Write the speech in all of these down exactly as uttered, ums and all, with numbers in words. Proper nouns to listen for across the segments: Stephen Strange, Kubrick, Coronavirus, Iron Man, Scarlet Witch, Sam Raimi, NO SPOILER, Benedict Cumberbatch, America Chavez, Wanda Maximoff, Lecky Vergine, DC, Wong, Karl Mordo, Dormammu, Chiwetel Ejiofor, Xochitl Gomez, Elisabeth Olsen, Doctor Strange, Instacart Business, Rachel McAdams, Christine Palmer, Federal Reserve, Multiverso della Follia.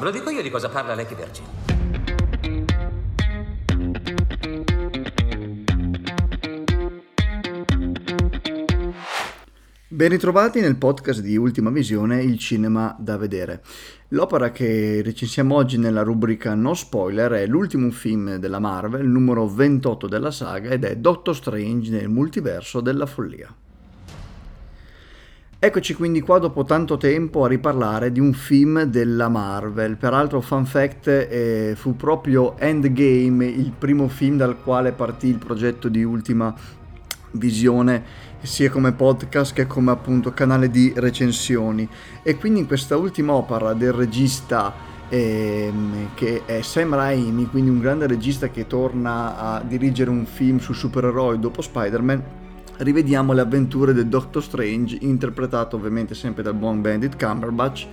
Ve lo dico io di cosa parla Lecky Vergine. Ben ritrovati nel podcast di Ultima Visione, il cinema da vedere. L'opera che recensiamo oggi nella rubrica No Spoiler è l'ultimo film della Marvel, il numero ventotto della saga, ed è Doctor Strange nel Multiverso della Follia. Eccoci quindi qua dopo tanto tempo a riparlare di un film della Marvel. Peraltro, fun fact, eh, fu proprio Endgame il primo film dal quale partì il progetto di Ultima Visione, sia come podcast che come appunto canale di recensioni. E quindi in questa ultima opera del regista ehm, che è Sam Raimi, quindi un grande regista che torna a dirigere un film su supereroi dopo Spider-Man, rivediamo le avventure del Doctor Strange, interpretato ovviamente sempre dal buon Benedict Cumberbatch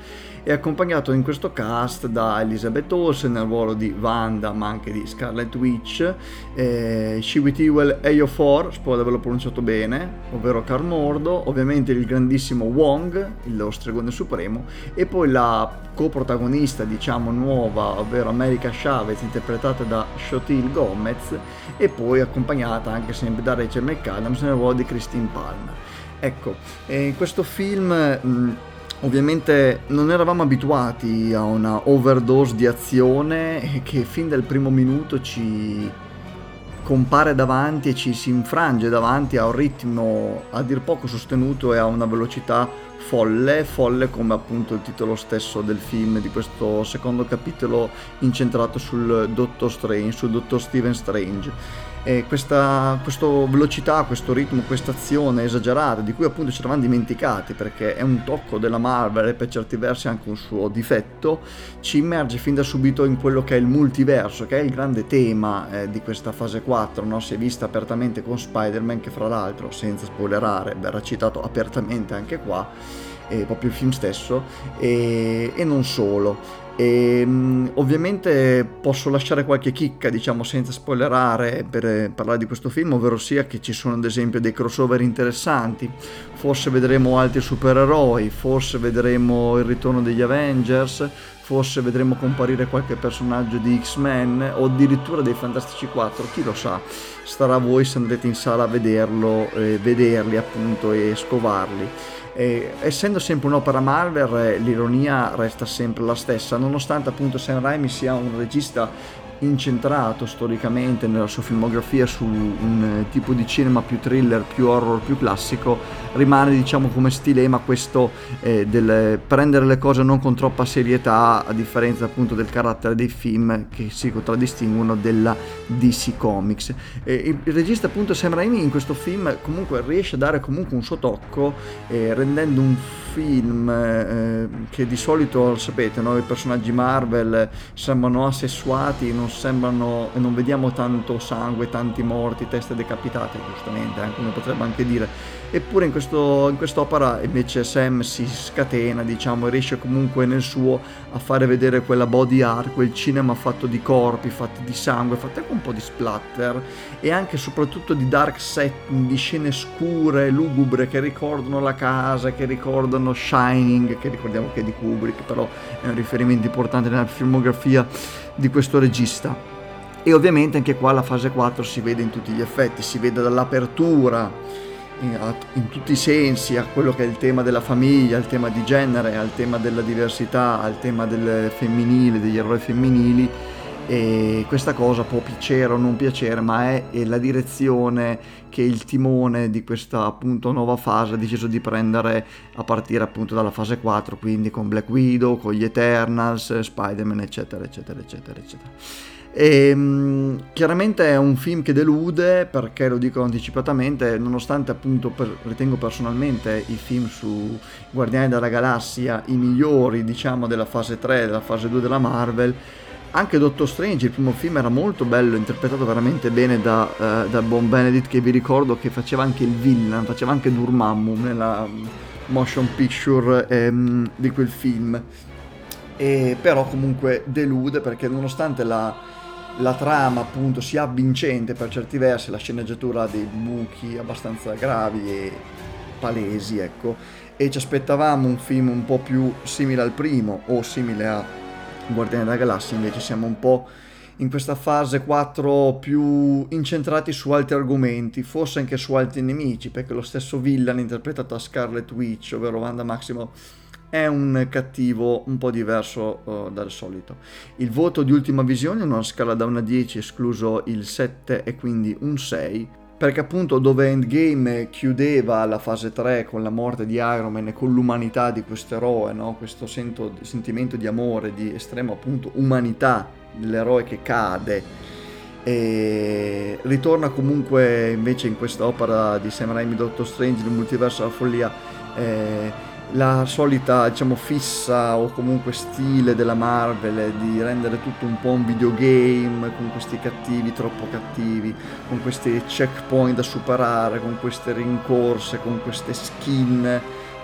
e accompagnato in questo cast da Elisabeth Olsen nel ruolo di Wanda, ma anche di Scarlet Witch, eh, Chiwetel Ejiofor, spero di averlo pronunciato bene, ovvero Karl Mordo, ovviamente il grandissimo Wong, lo stregone supremo, e poi la coprotagonista, diciamo, nuova, ovvero America Chavez, interpretata da Xochitl Gomez, e poi accompagnata anche sempre da Rachel McAdams nel ruolo di Christine Palmer. Ecco, eh, in questo film mh, ovviamente non eravamo abituati a una overdose di azione che fin dal primo minuto ci compare davanti e ci si infrange davanti a un ritmo a dir poco sostenuto e a una velocità folle, folle come appunto il titolo stesso del film, di questo secondo capitolo incentrato sul Dottor Strange, sul Dottor Stephen Strange. E questa questo velocità, questo ritmo, questa azione esagerata di cui appunto ci eravamo dimenticati, perché è un tocco della Marvel e per certi versi anche un suo difetto, ci immerge fin da subito in quello che è il multiverso, che è il grande tema eh, di questa fase quattro, no? Si è vista apertamente con Spider-Man, che fra l'altro, senza spoilerare, verrà citato apertamente anche qua, eh, proprio il film stesso, e, e non solo. E, ovviamente posso lasciare qualche chicca, diciamo, senza spoilerare, per parlare di questo film, ovvero sia che ci sono ad esempio dei crossover interessanti, forse vedremo altri supereroi, forse vedremo il ritorno degli Avengers, forse vedremo comparire qualche personaggio di X-Men o addirittura dei Fantastici quattro, chi lo sa, starà a voi se andrete in sala a vederlo, eh, vederli appunto e scovarli. E, essendo sempre un'opera Marvel, l'ironia resta sempre la stessa, nonostante appunto Sam Raimi sia un regista incentrato storicamente nella sua filmografia su un tipo di cinema più thriller, più horror, più classico, rimane, diciamo, come stilema questo eh, del prendere le cose non con troppa serietà, a differenza appunto del carattere dei film che si contraddistinguono della D C Comics. E il regista appunto Sam Raimi in questo film comunque riesce a dare comunque un suo tocco, eh, rendendo un film eh, che di solito, sapete, no? I personaggi Marvel sembrano assessuati, non sembrano, non vediamo tanto sangue, tanti morti, teste decapitate, giustamente, eh, come potrebbe anche dire. Eppure in questo, in quest'opera invece Sam si scatena, diciamo, e riesce comunque nel suo a fare vedere quella body art, quel cinema fatto di corpi, fatto di sangue, fatto anche un po' di splatter e anche soprattutto di dark setting, di scene scure, lugubre, che ricordano La Casa, che ricordano Shining, che ricordiamo che è di Kubrick, però è un riferimento importante nella filmografia di questo regista. E ovviamente anche qua la fase quattro si vede in tutti gli effetti, si vede dall'apertura in tutti i sensi a quello che è il tema della famiglia, al tema di genere, al tema della diversità, al tema del femminile, degli eroi femminili. E questa cosa può piacere o non piacere, ma è, è la direzione che il timone di questa appunto nuova fase ha deciso di prendere a partire appunto dalla fase quattro, quindi con Black Widow, con gli Eternals, Spider-Man, eccetera eccetera eccetera eccetera. E chiaramente è un film che delude, perché lo dico anticipatamente, nonostante appunto per, ritengo personalmente i film su Guardiani della Galassia i migliori, diciamo, della fase tre, della fase due della Marvel. Anche Doctor Strange, il primo film, era molto bello, interpretato veramente bene da, eh, da Bon Benedict, che vi ricordo che faceva anche il villain, faceva anche Dormammu nella motion picture ehm, di quel film. E però comunque delude, perché nonostante la, la trama appunto sia avvincente per certi versi, la sceneggiatura ha dei buchi abbastanza gravi e palesi, ecco, e ci aspettavamo un film un po' più simile al primo o simile a Guardiani della Galassia invece siamo un po' in questa fase quattro più incentrati su altri argomenti, forse anche su altri nemici, perché lo stesso villain interpretato da Scarlet Witch, ovvero Wanda Maximoff, è un cattivo un po' diverso uh, dal solito. Il voto di Ultima Visione è una scala da uno a dieci, escluso il sette, e quindi un sei, perché appunto dove Endgame chiudeva la fase tre con la morte di Iron Man e con l'umanità di questo eroe, no? Questo sento, sentimento di amore, di estrema appunto umanità dell'eroe che cade, e ritorna comunque invece in questa opera di Sam Raimi, Doctor Strange, il Multiverso della Follia, eh, la solita, diciamo, fissa o comunque stile della Marvel di rendere tutto un po' un videogame, con questi cattivi troppo cattivi, con questi checkpoint da superare, con queste rincorse, con queste skin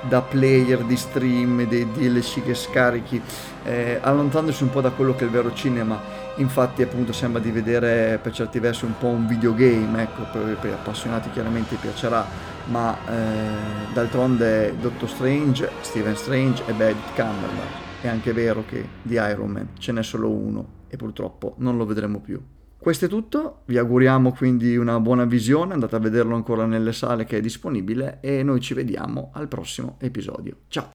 da player di stream, dei D L C che scarichi, eh, allontanandosi un po' da quello che è il vero cinema. Infatti appunto sembra di vedere per certi versi un po' un videogame, ecco, per, per appassionati chiaramente piacerà, ma eh, d'altronde Doctor Strange, Stephen Strange e Benedict Cumberbatch. È anche vero che di Iron Man ce n'è solo uno e purtroppo non lo vedremo più. Questo è tutto, vi auguriamo quindi una buona visione, andate a vederlo ancora nelle sale che è disponibile e noi ci vediamo al prossimo episodio. Ciao!